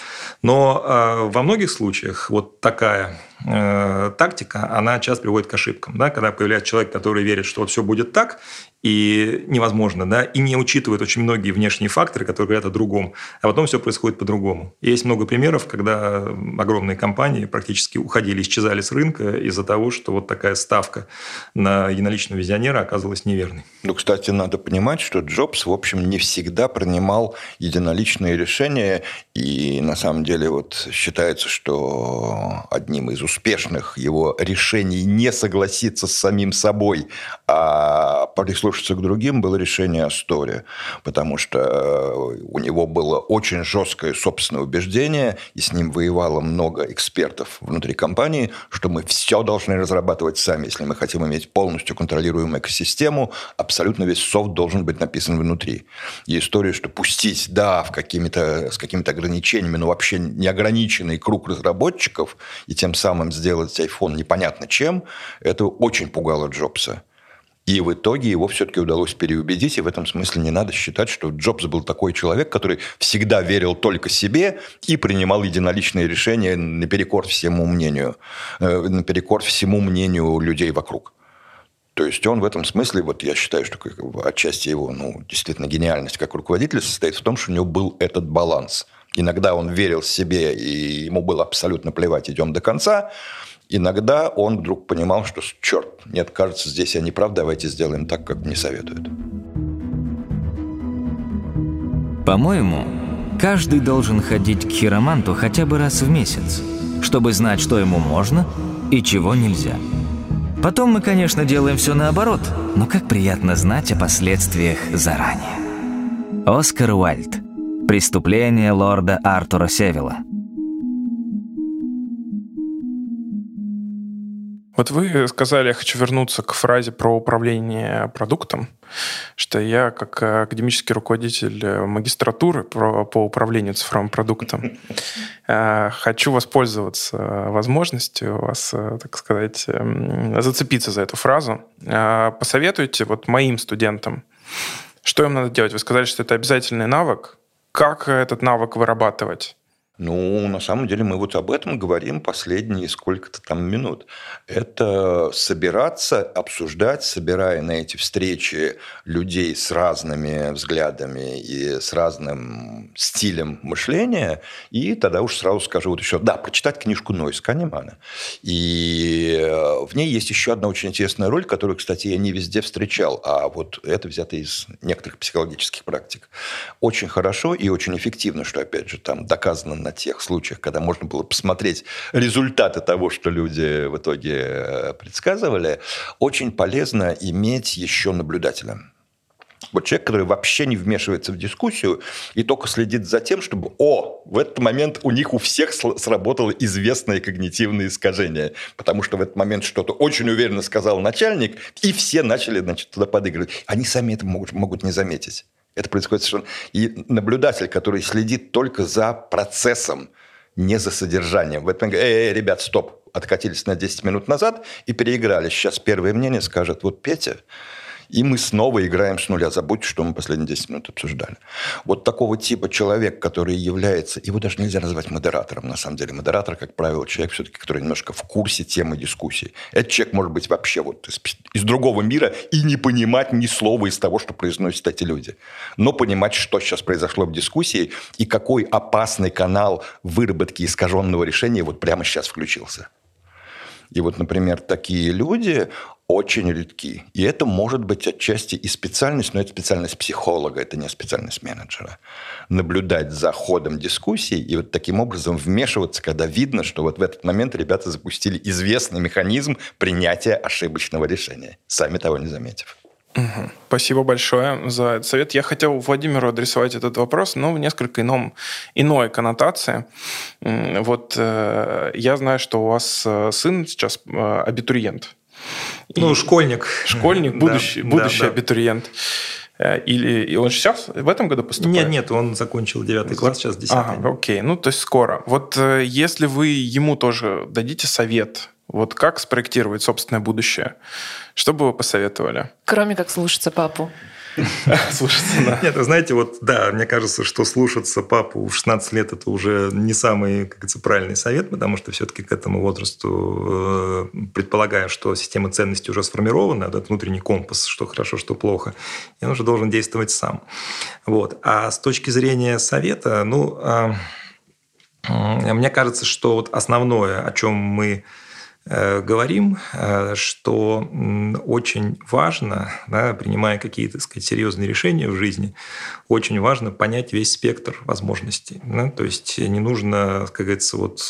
Но э, во многих случаях вот такая э, тактика, она часто приводит к ошибкам, да, когда появляется человек, который верит, что вот все будет так, и невозможно, да, и не учитывает очень многие внешние факторы, которые говорят о другом, а потом все происходит по-другому. И есть много примеров, когда огромные компании практически уходили, исчезали с рынка из-за того, что вот такая ставка на единоличного визионера оказалась неверной. Ну, кстати, надо понимать, что Джобс, в общем, не всегда принимал единоличные решения, и на самом деле вот считается, что одним из успешных его решений не согласиться с самим собой, а прислушиваться к другим было решение Астори, потому что у него было очень жесткое собственное убеждение, и с ним воевало много экспертов внутри компании, что мы все должны разрабатывать сами, если мы хотим иметь полностью контролируемую экосистему, абсолютно весь софт должен быть написан внутри. И история, что пустить, да, в какими-то, с какими-то ограничениями, но вообще неограниченный круг разработчиков, и тем самым сделать iPhone непонятно чем, это очень пугало Джобса. И в итоге его все-таки удалось переубедить, и в этом смысле не надо считать, что Джобс был такой человек, который всегда верил только себе и принимал единоличные решения наперекор всему мнению, наперекор всему мнению людей вокруг. То есть он в этом смысле, вот я считаю, что отчасти его, ну, действительно гениальность как руководителя состоит в том, что у него был этот баланс. Иногда он верил себе, и ему было абсолютно плевать, идем до конца. Иногда он вдруг понимал, что черт, нет, кажется, здесь я не прав, давайте сделаем так, как мне советуют. По-моему, каждый должен ходить к хироманту хотя бы раз в месяц, чтобы знать, что ему можно и чего нельзя. Потом мы, конечно, делаем все наоборот, но как приятно знать о последствиях заранее. Оскар Уайльд. «Преступление лорда Артура Севилла». Вот вы сказали, я хочу вернуться к фразе про управление продуктом, что я как академический руководитель магистратуры по управлению цифровым продуктом хочу воспользоваться возможностью вас, так сказать, зацепиться за эту фразу. Посоветуйте вот моим студентам, что им надо делать? Вы сказали, что это обязательный навык. Как этот навык вырабатывать? Ну, на самом деле, мы вот об этом говорим последние сколько-то там минут. Это собираться, обсуждать, собирая на эти встречи людей с разными взглядами и с разным стилем мышления. И тогда уж сразу скажу вот еще, да, прочитать книжку Ноиса Канемана. И в ней есть еще одна очень интересная роль, которую, кстати, я не везде встречал, а вот это взято из некоторых психологических практик. Очень хорошо и очень эффективно, что, опять же, там доказано на тех случаях, когда можно было посмотреть результаты того, что люди в итоге предсказывали, очень полезно иметь еще наблюдателя. Вот человек, который вообще не вмешивается в дискуссию и только следит за тем, чтобы, о, в этот момент у них у всех сработало известное когнитивное искажение, потому что в этот момент что-то очень уверенно сказал начальник, и все начали, значит, туда подыгрывать. Они сами это могут, могут не заметить. Это происходит совершенно... И наблюдатель, который следит только за процессом, не за содержанием. В этом говорит, эй, эй, ребят, стоп, откатились на десять минут назад и переиграли. Сейчас первое мнение скажет, вот Петя... И мы снова играем с нуля. Забудьте, что мы последние десять минут обсуждали. Вот такого типа человек, который является... Его даже нельзя назвать модератором, на самом деле. Модератор, как правило, человек все-таки, который немножко в курсе темы дискуссии. Этот человек может быть вообще вот из, из другого мира и не понимать ни слова из того, что произносят эти люди. Но понимать, что сейчас произошло в дискуссии и какой опасный канал выработки искаженного решения вот прямо сейчас включился. И вот, например, такие люди... очень редки. И это может быть отчасти и специальность, но это специальность психолога, это не специальность менеджера. Наблюдать за ходом дискуссии и вот таким образом вмешиваться, когда видно, что вот в этот момент ребята запустили известный механизм принятия ошибочного решения, сами того не заметив. Угу. Спасибо большое за этот совет. Я хотел Владимиру адресовать этот вопрос, но в несколько ином, иной коннотации. Вот я знаю, что у вас сын сейчас абитуриент. Ну, и школьник. Школьник, будущий, да, будущий да, да. абитуриент. Или и он сейчас в этом году поступает? Нет, нет, он закончил девятый класс, сейчас десятый. Ага, окей, ну то есть скоро. Вот если вы ему тоже дадите совет, вот как спроектировать собственное будущее, что бы вы посоветовали? Кроме как слушаться папу. Слушаться, да. Нет, вы знаете, вот да, мне кажется, что слушаться папу в шестнадцать лет это уже не самый, как говорится, правильный совет, потому что все-таки к этому возрасту, предполагая, что система ценностей уже сформирована, этот внутренний компас, что хорошо, что плохо, и он уже должен действовать сам. Вот. А с точки зрения совета, ну, мне кажется, что вот основное, о чем мы говорим, что очень важно, да, принимая какие-то, так сказать, серьезные решения в жизни, очень важно понять весь спектр возможностей. Да? То есть не нужно, как говорится, вот,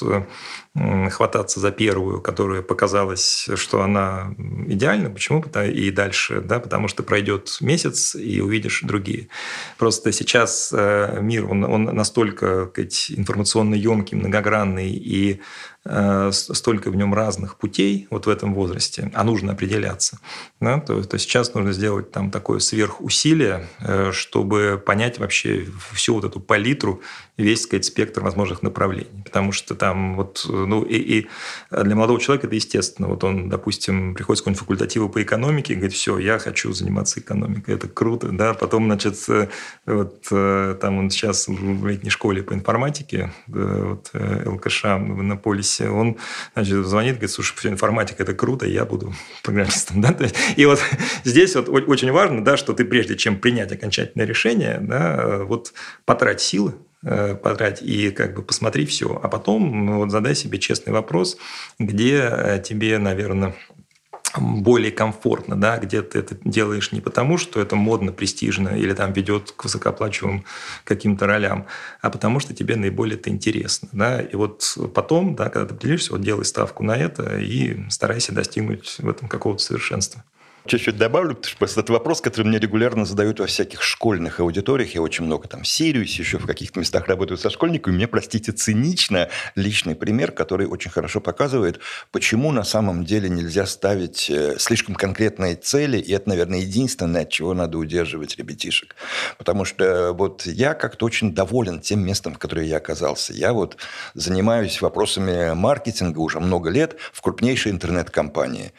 хвататься за первую, которая показалась, что она идеальна. Почему? И дальше. Да? Потому что пройдет месяц, и увидишь другие. Просто сейчас мир, он, он настолько, так сказать, информационно емкий, многогранный, и столько в нем разных путей вот в этом возрасте, а нужно определяться. Да? То, то сейчас нужно сделать там такое сверхусилие, чтобы понять вообще всю вот эту палитру, весь, так сказать, спектр возможных направлений. Потому что там вот, ну, и, и для молодого человека это естественно. Вот он, допустим, приходит с какого-нибудь факультатива по экономике и говорит, все, я хочу заниматься экономикой, это круто. Да? Потом, значит, вот там он сейчас в летней школе по информатике, вот, ЛКШ на полисе, он, значит, звонит, говорит, слушай, все, информатика, это круто, я буду программистом. Да? И вот здесь вот очень важно, да, что ты прежде чем принять окончательное решение, да, вот потрать силы, потрать и как бы посмотри все, а потом вот задай себе честный вопрос, где тебе, наверное, более комфортно, да, где ты это делаешь не потому, что это модно, престижно или там ведет к высокооплачиваемым каким-то ролям, а потому что тебе наиболее это интересно. Да? И вот потом, да, когда ты определишься, вот делай ставку на это и старайся достигнуть в этом какого-то совершенства. Чуть-чуть добавлю, потому что это вопрос, который мне регулярно задают во всяких школьных аудиториях. Я очень много там в Сириусе, еще в каких-то местах работаю со школьниками. И мне, простите, цинично личный пример, который очень хорошо показывает, почему на самом деле нельзя ставить слишком конкретные цели. И это, наверное, единственное, от чего надо удерживать ребятишек. Потому что вот я как-то очень доволен тем местом, в котором я оказался. Я вот занимаюсь вопросами маркетинга уже много лет в крупнейшей интернет-компании.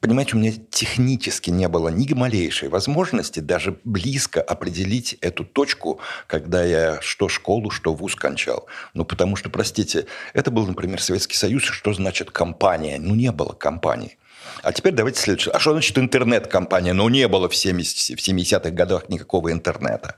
Понимаете, у меня технически не было ни малейшей возможности даже близко определить эту точку, когда я что школу, что вуз кончал. Ну, потому что, простите, это был, например, Советский Союз, что значит компания? Ну, не было компании. А теперь давайте следующее. А что значит интернет-компания? Ну, не было в семидесятых годах никакого интернета.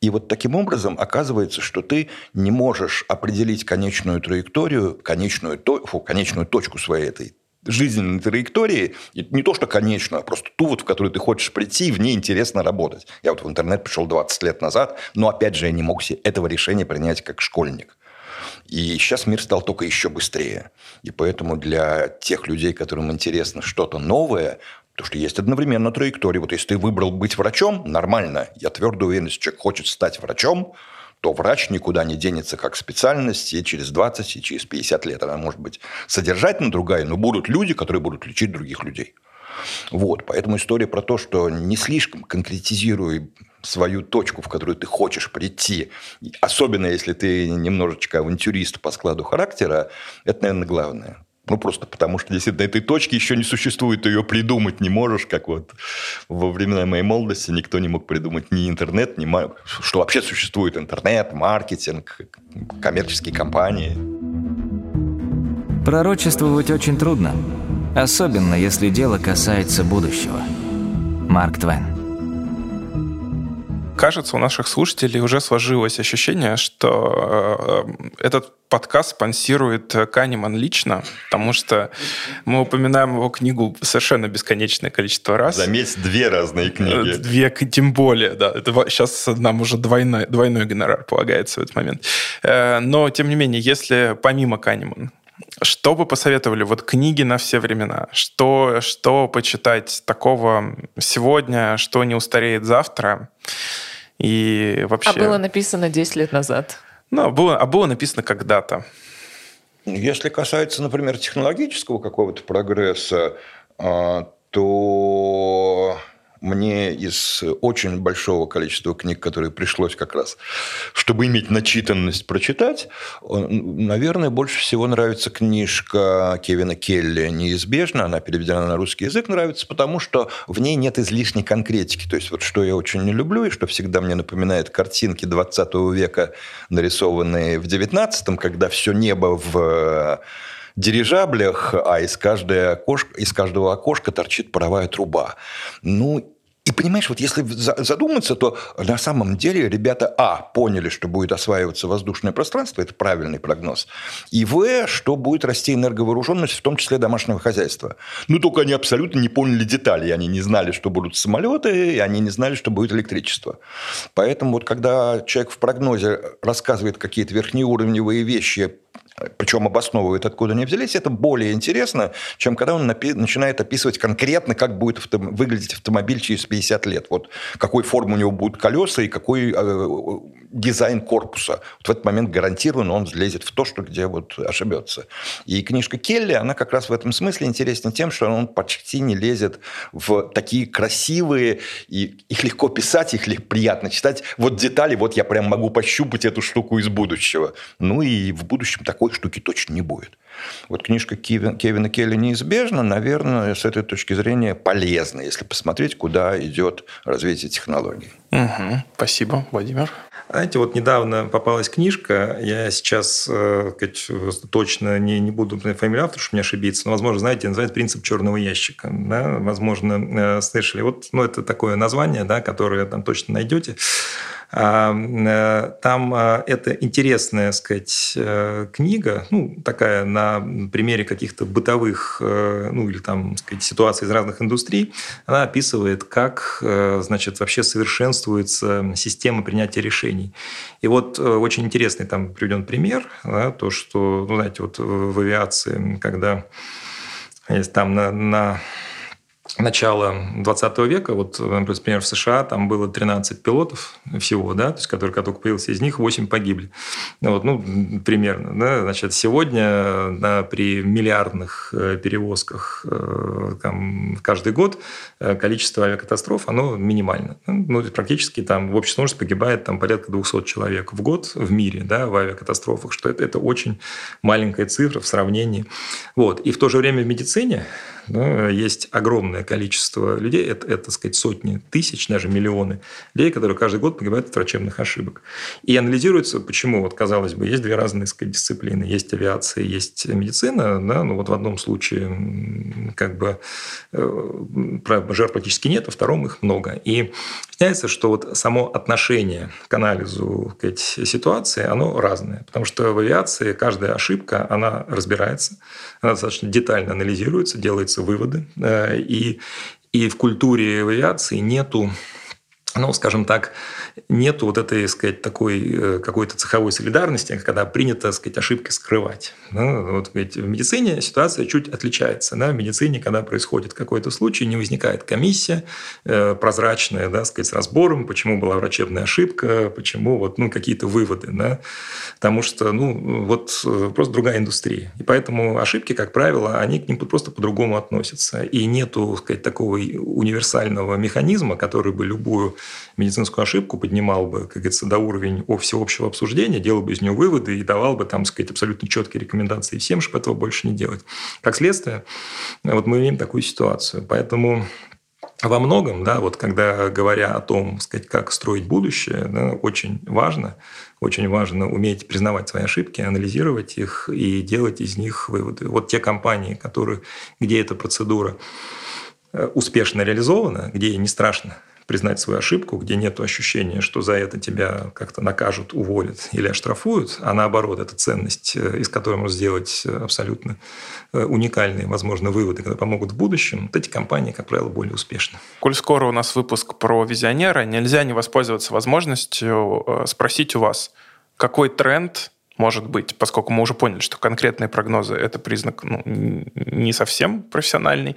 И вот таким образом оказывается, что ты не можешь определить конечную траекторию, конечную, фу, конечную точку своей этой жизненной траектории, не то, что конечную, а просто ту, вот, в которую ты хочешь прийти, и в ней интересно работать. Я вот в интернет пришел двадцать лет назад, но, опять же, я не мог себе этого решения принять как школьник. И сейчас мир стал только еще быстрее. И поэтому для тех людей, которым интересно что-то новое, потому что есть одновременно траектории. Вот если ты выбрал быть врачом, нормально. Я твердо уверен, если человек хочет стать врачом, то врач никуда не денется как специальность, и через двадцать, и через пятьдесят лет она может быть содержательно другая, но будут люди, которые будут лечить других людей. Вот. Поэтому история про то, что не слишком конкретизируй свою точку, в которую ты хочешь прийти, особенно если ты немножечко авантюрист по складу характера, это, наверное, главное. Ну, просто потому что действительно этой точки еще не существует, ты ее придумать не можешь, как вот во времена моей молодости никто не мог придумать ни интернет, ни ма... что вообще существует интернет, маркетинг, коммерческие компании. Пророчествовать очень трудно, особенно если дело касается будущего. Марк Твен. Кажется, у наших слушателей уже сложилось ощущение, что э, этот подкаст спонсирует Канеман лично, потому что мы упоминаем его книгу совершенно бесконечное количество раз. Заметь, две разные книги. Две, тем более, да. Это сейчас нам уже двойной, двойной гонорар полагается в этот момент. Э, но, тем не менее, если помимо Канеман, что бы посоветовали? Вот книги на все времена. Что, что почитать такого сегодня, что не устареет завтра? И вообще... А было написано десять лет назад. Ну, было, а было написано когда-то. Если касается, например, технологического какого-то прогресса, то... Мне из очень большого количества книг, которые пришлось как раз, чтобы иметь начитанность, прочитать, наверное, больше всего нравится книжка Кевина Келли «Неизбежно». Она переведена на русский язык, нравится, потому что в ней нет излишней конкретики. То есть, вот что я очень не люблю и что всегда мне напоминает картинки двадцатого века, нарисованные в девятнадцатом, когда все небо в... дирижаблях, а из, каждое окошко, из каждого окошка торчит паровая труба. Ну, и понимаешь, вот если задуматься, то на самом деле ребята, а, поняли, что будет осваиваться воздушное пространство, это правильный прогноз, и, в, что будет расти энерговооруженность, в том числе домашнего хозяйства. Ну, только они абсолютно не поняли детали, они не знали, что будут самолеты, и они не знали, что будет электричество. Поэтому вот когда человек в прогнозе рассказывает какие-то верхнеуровневые вещи, причем обосновывает, откуда они взялись, это более интересно, чем когда он напи- начинает описывать конкретно, как будет авто- выглядеть автомобиль через пятьдесят лет. Вот какой формы у него будут колеса и какой э- дизайн корпуса. Вот в этот момент гарантированно он влезет в то, что, где вот ошибется. И книжка Келли, она как раз в этом смысле интересна тем, что он почти не лезет в такие красивые, и их легко писать, их легко, приятно читать. Вот детали, вот я прям могу пощупать эту штуку из будущего. Ну и в будущем такой штуки точно не будет. Вот книжка Кевина, Кевина Келли «Неизбежно», наверное, с этой точки зрения полезна, если посмотреть, куда идет развитие технологий. Угу. Спасибо, Владимир. Знаете, вот недавно попалась книжка, я сейчас э, точно не, не буду фамилию автора, чтобы не ошибиться, но, возможно, знаете, называется «Принцип черного ящика». Да? Возможно, э, слышали. Вот, ну, это такое название, да, которое там точно найдете. Там это интересная, так сказать, книга, ну, такая на примере каких-то бытовых, ну, или там, так сказать, ситуаций из разных индустрий. Она описывает, как, значит, вообще совершенствуется система принятия решений. И вот очень интересный там приведен пример, да, то, что, ну, знаете, вот в авиации, когда есть там на... на начала двадцатого века, вот, например, в США там было тринадцать пилотов всего, да, то есть, которые, как только появился, из них восемь погибли. Вот, ну, примерно. Да, значит, сегодня да, при миллиардных перевозках там, каждый год количество авиакатастроф, оно минимально. Ну, практически там в общей сложности погибает там, порядка двести человек в год в мире, да, в авиакатастрофах, что это, это очень маленькая цифра в сравнении. Вот. И в то же время в медицине, да, есть огромное количество людей, это, это, так сказать, сотни тысяч, даже миллионы людей, которые каждый год погибают от врачебных ошибок. И анализируется, почему, вот, казалось бы, есть две разные, так сказать, дисциплины. Есть авиация, есть медицина. Да, но вот в одном случае как бы, жертв практически нет, во втором их много. И считается, что вот само отношение к анализу, так сказать, ситуации, оно разное. Потому что в авиации каждая ошибка, она разбирается, она достаточно детально анализируется, делается выводы. И, и в культуре авиации нету, ну, скажем так, нету вот этой, так сказать, такой какой-то цеховой солидарности, когда принято, так сказать, ошибки скрывать. Ну, вот, ведь в медицине ситуация чуть отличается. Да? В медицине, когда происходит какой-то случай, не возникает комиссия э, прозрачная, да, сказать, с разбором, почему была врачебная ошибка, почему вот, ну, какие-то выводы. Да? Потому что ну, вот, просто другая индустрия. И поэтому ошибки, как правило, они к ним просто по-другому относятся. И нету, так сказать, такого универсального механизма, который бы любую медицинскую ошибку поднимал бы, как говорится, до уровня всеобщего обсуждения, делал бы из нее выводы и давал бы, там, сказать, абсолютно четкие рекомендации всем, чтобы этого больше не делать. Как следствие, вот мы имеем такую ситуацию. Поэтому во многом, да, вот когда говоря о том, сказать, как строить будущее, да, очень важно, очень важно уметь признавать свои ошибки, анализировать их и делать из них выводы. Вот те компании, которые, где эта процедура успешно реализована, где не страшно признать свою ошибку, где нет ощущения, что за это тебя как-то накажут, уволят или оштрафуют, а наоборот, это ценность, из которой можно сделать абсолютно уникальные, возможно, выводы, которые помогут в будущем, вот эти компании, как правило, более успешны. Коль скоро у нас выпуск про визионера, нельзя не воспользоваться возможностью спросить у вас, какой тренд может быть, поскольку мы уже поняли, что конкретные прогнозы – это признак, ну, не совсем профессиональный,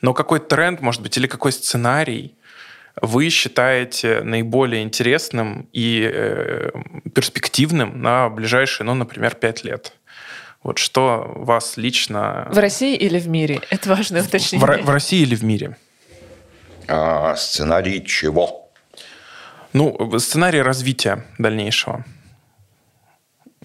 но какой тренд, может быть, или какой сценарий вы считаете наиболее интересным и э, перспективным на ближайшие, ну, например, пять лет? Вот что вас лично... В России или в мире? Это важное уточнение. В, в России или в мире? А, сценарий чего? Ну, сценарий развития дальнейшего.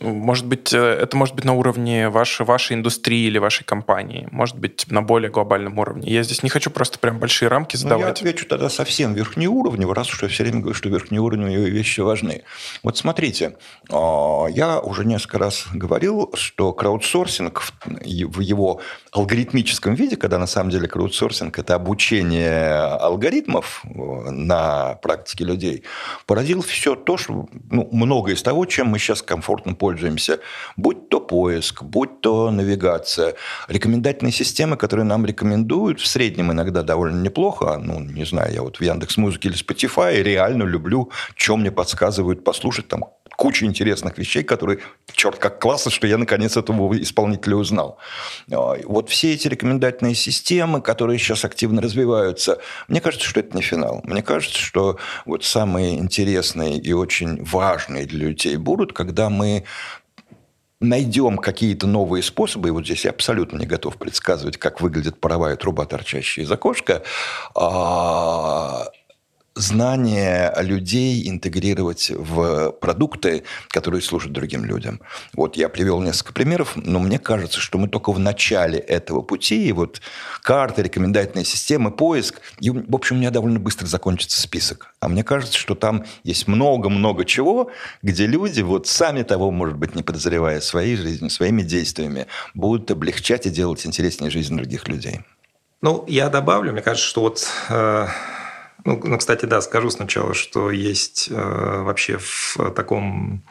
Может быть, это может быть на уровне вашей, вашей индустрии или вашей компании. Может быть, на более глобальном уровне. Я здесь не хочу просто прям большие рамки задавать. Но я отвечу тогда совсем верхнеуровнево, раз уж я все время говорю, что верхнеуровневые вещи важны. Вот смотрите, я уже несколько раз говорил, что краудсорсинг в его алгоритмическом виде, когда на самом деле краудсорсинг – это обучение алгоритмов на практике людей, поразил все то, что, ну, многое из того, чем мы сейчас комфортно пользуемся. пользуемся, будь то поиск, будь то навигация, рекомендательные системы, которые нам рекомендуют, в среднем иногда довольно неплохо, ну, не знаю, я вот в Яндекс.Музыке или Spotify реально люблю, что мне подсказывают послушать, там куча интересных вещей, которые, черт, как классно, что я наконец этого исполнителя узнал. Вот все эти рекомендательные системы, которые сейчас активно развиваются, мне кажется, что это не финал. Мне кажется, что вот самые интересные и очень важные для людей будут, когда мы найдем какие-то новые способы, и вот здесь я абсолютно не готов предсказывать, как выглядит паровая труба, торчащая из окошка, знания людей интегрировать в продукты, которые служат другим людям. Вот я привел несколько примеров, но мне кажется, что мы только в начале этого пути, и вот карты, рекомендательные системы, поиск, и, в общем, у меня довольно быстро закончится список. А мне кажется, что там есть много-много чего, где люди, вот сами того, может быть, не подозревая своей жизни, своими действиями, будут облегчать и делать интереснее жизнь других людей. Ну, я добавлю, мне кажется, что вот... Э... Ну, ну, кстати, да, скажу сначала, что есть э, вообще в таком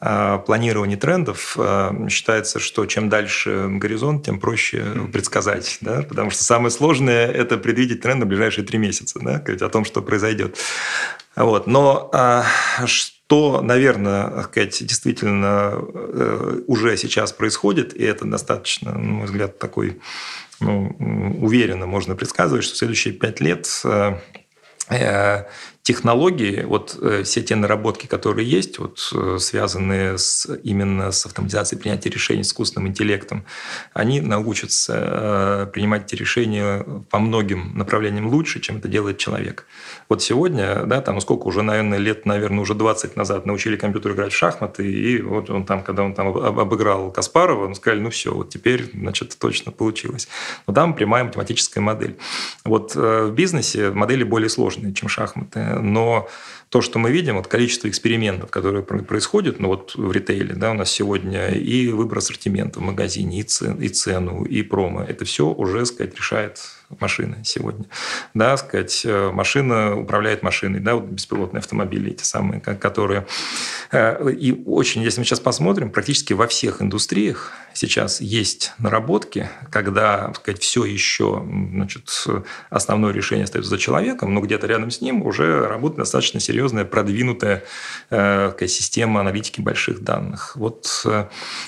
э, планировании трендов э, считается, что чем дальше горизонт, тем проще предсказать, да, потому что самое сложное – это предвидеть тренд на ближайшие три месяца, да, говорить о том, что произойдет. Вот. Но э, что То, наверное, так сказать, действительно уже сейчас происходит, и это достаточно, на мой взгляд, такой, ну, уверенно можно предсказывать, что в следующие пять лет технологии, вот все те наработки, которые есть, вот, связанные с, именно с автоматизацией принятия решений, с искусственным интеллектом, они научатся принимать эти решения по многим направлениям лучше, чем это делает человек. Вот сегодня, да, там сколько уже, наверное, лет, наверное, уже двадцать назад научили компьютер играть в шахматы, и вот он там, когда он там обыграл Каспарова, ну, сказали, ну все, вот теперь, значит, точно получилось. Но там прямая математическая модель. Вот в бизнесе модели более сложные, чем шахматы. Но то, что мы видим, вот количество экспериментов, которые происходят, ну вот в ритейле, да, у нас сегодня и выбор ассортимента в магазине, и цену, и промо, это все уже, сказать, решает машина сегодня. Да, сказать, машина управляет машиной, да, вот беспилотные автомобили эти самые, которые... И очень, если мы сейчас посмотрим, практически во всех индустриях сейчас есть наработки, когда, сказать, все еще, значит, основное решение остается за человеком, но где-то рядом с ним уже работает достаточно серьезная, продвинутая такая система аналитики больших данных. Вот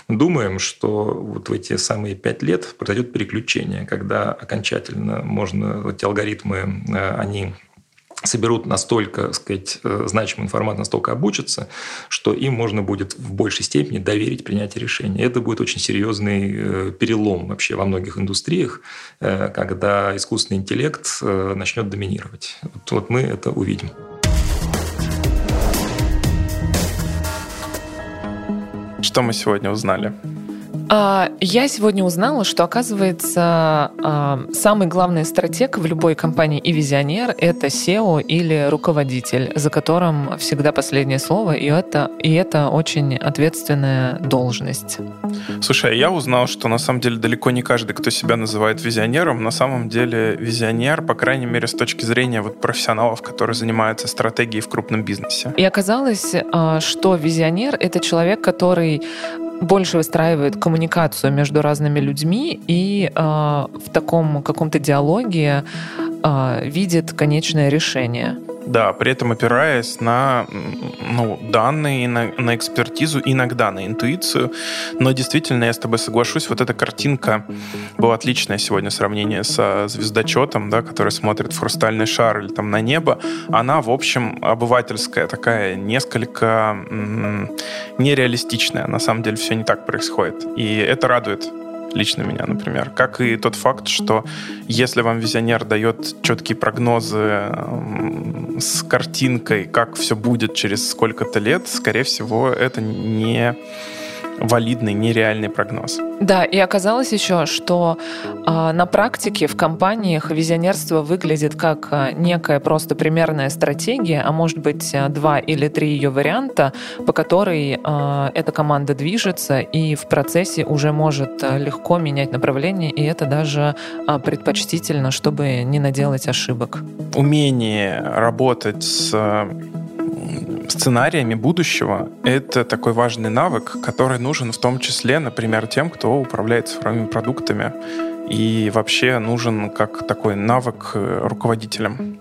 думаем, что вот в эти самые пять лет произойдет переключение, когда окончательно можно, эти алгоритмы, они соберут настолько, сказать, значимую информацию, настолько обучатся, что им можно будет в большей степени доверить принятие решения. Это будет очень серьезный перелом вообще во многих индустриях, когда искусственный интеллект начнет доминировать. Вот, вот мы это увидим. Что мы сегодня узнали? Я сегодня узнала, что, оказывается, самый главный стратег в любой компании и визионер – это си и о или руководитель, за которым всегда последнее слово, и это, и это очень ответственная должность. Слушай, я узнал, что на самом деле далеко не каждый, кто себя называет визионером, на самом деле визионер, по крайней мере, с точки зрения вот профессионалов, которые занимаются стратегией в крупном бизнесе. И оказалось, что визионер – это человек, который больше выстраивает коммуникацию между разными людьми и э, в таком каком-то диалоге э, видит конечное решение. Да, при этом опираясь на, ну, данные, на, на экспертизу, иногда на интуицию. Но действительно, я с тобой соглашусь, вот эта картинка была отличная сегодня, сравнение со звездочетом, да, который смотрит в хрустальный шар или там на небо. Она, в общем, обывательская, такая несколько м- нереалистичная. На самом деле все не так происходит. И это радует. Лично меня, например. Как и тот факт, что если вам визионер дает четкие прогнозы с картинкой, как все будет через сколько-то лет, скорее всего, это не валидный, нереальный прогноз. Да, и оказалось еще, что э, на практике в компаниях визионерство выглядит как некая просто примерная стратегия, а может быть два или три ее варианта, по которой э, эта команда движется и в процессе уже может легко менять направление, и это даже э, предпочтительно, чтобы не наделать ошибок. Умение работать с сценариями будущего — это такой важный навык, который нужен в том числе, например, тем, кто управляет цифровыми продуктами, и вообще нужен как такой навык руководителям.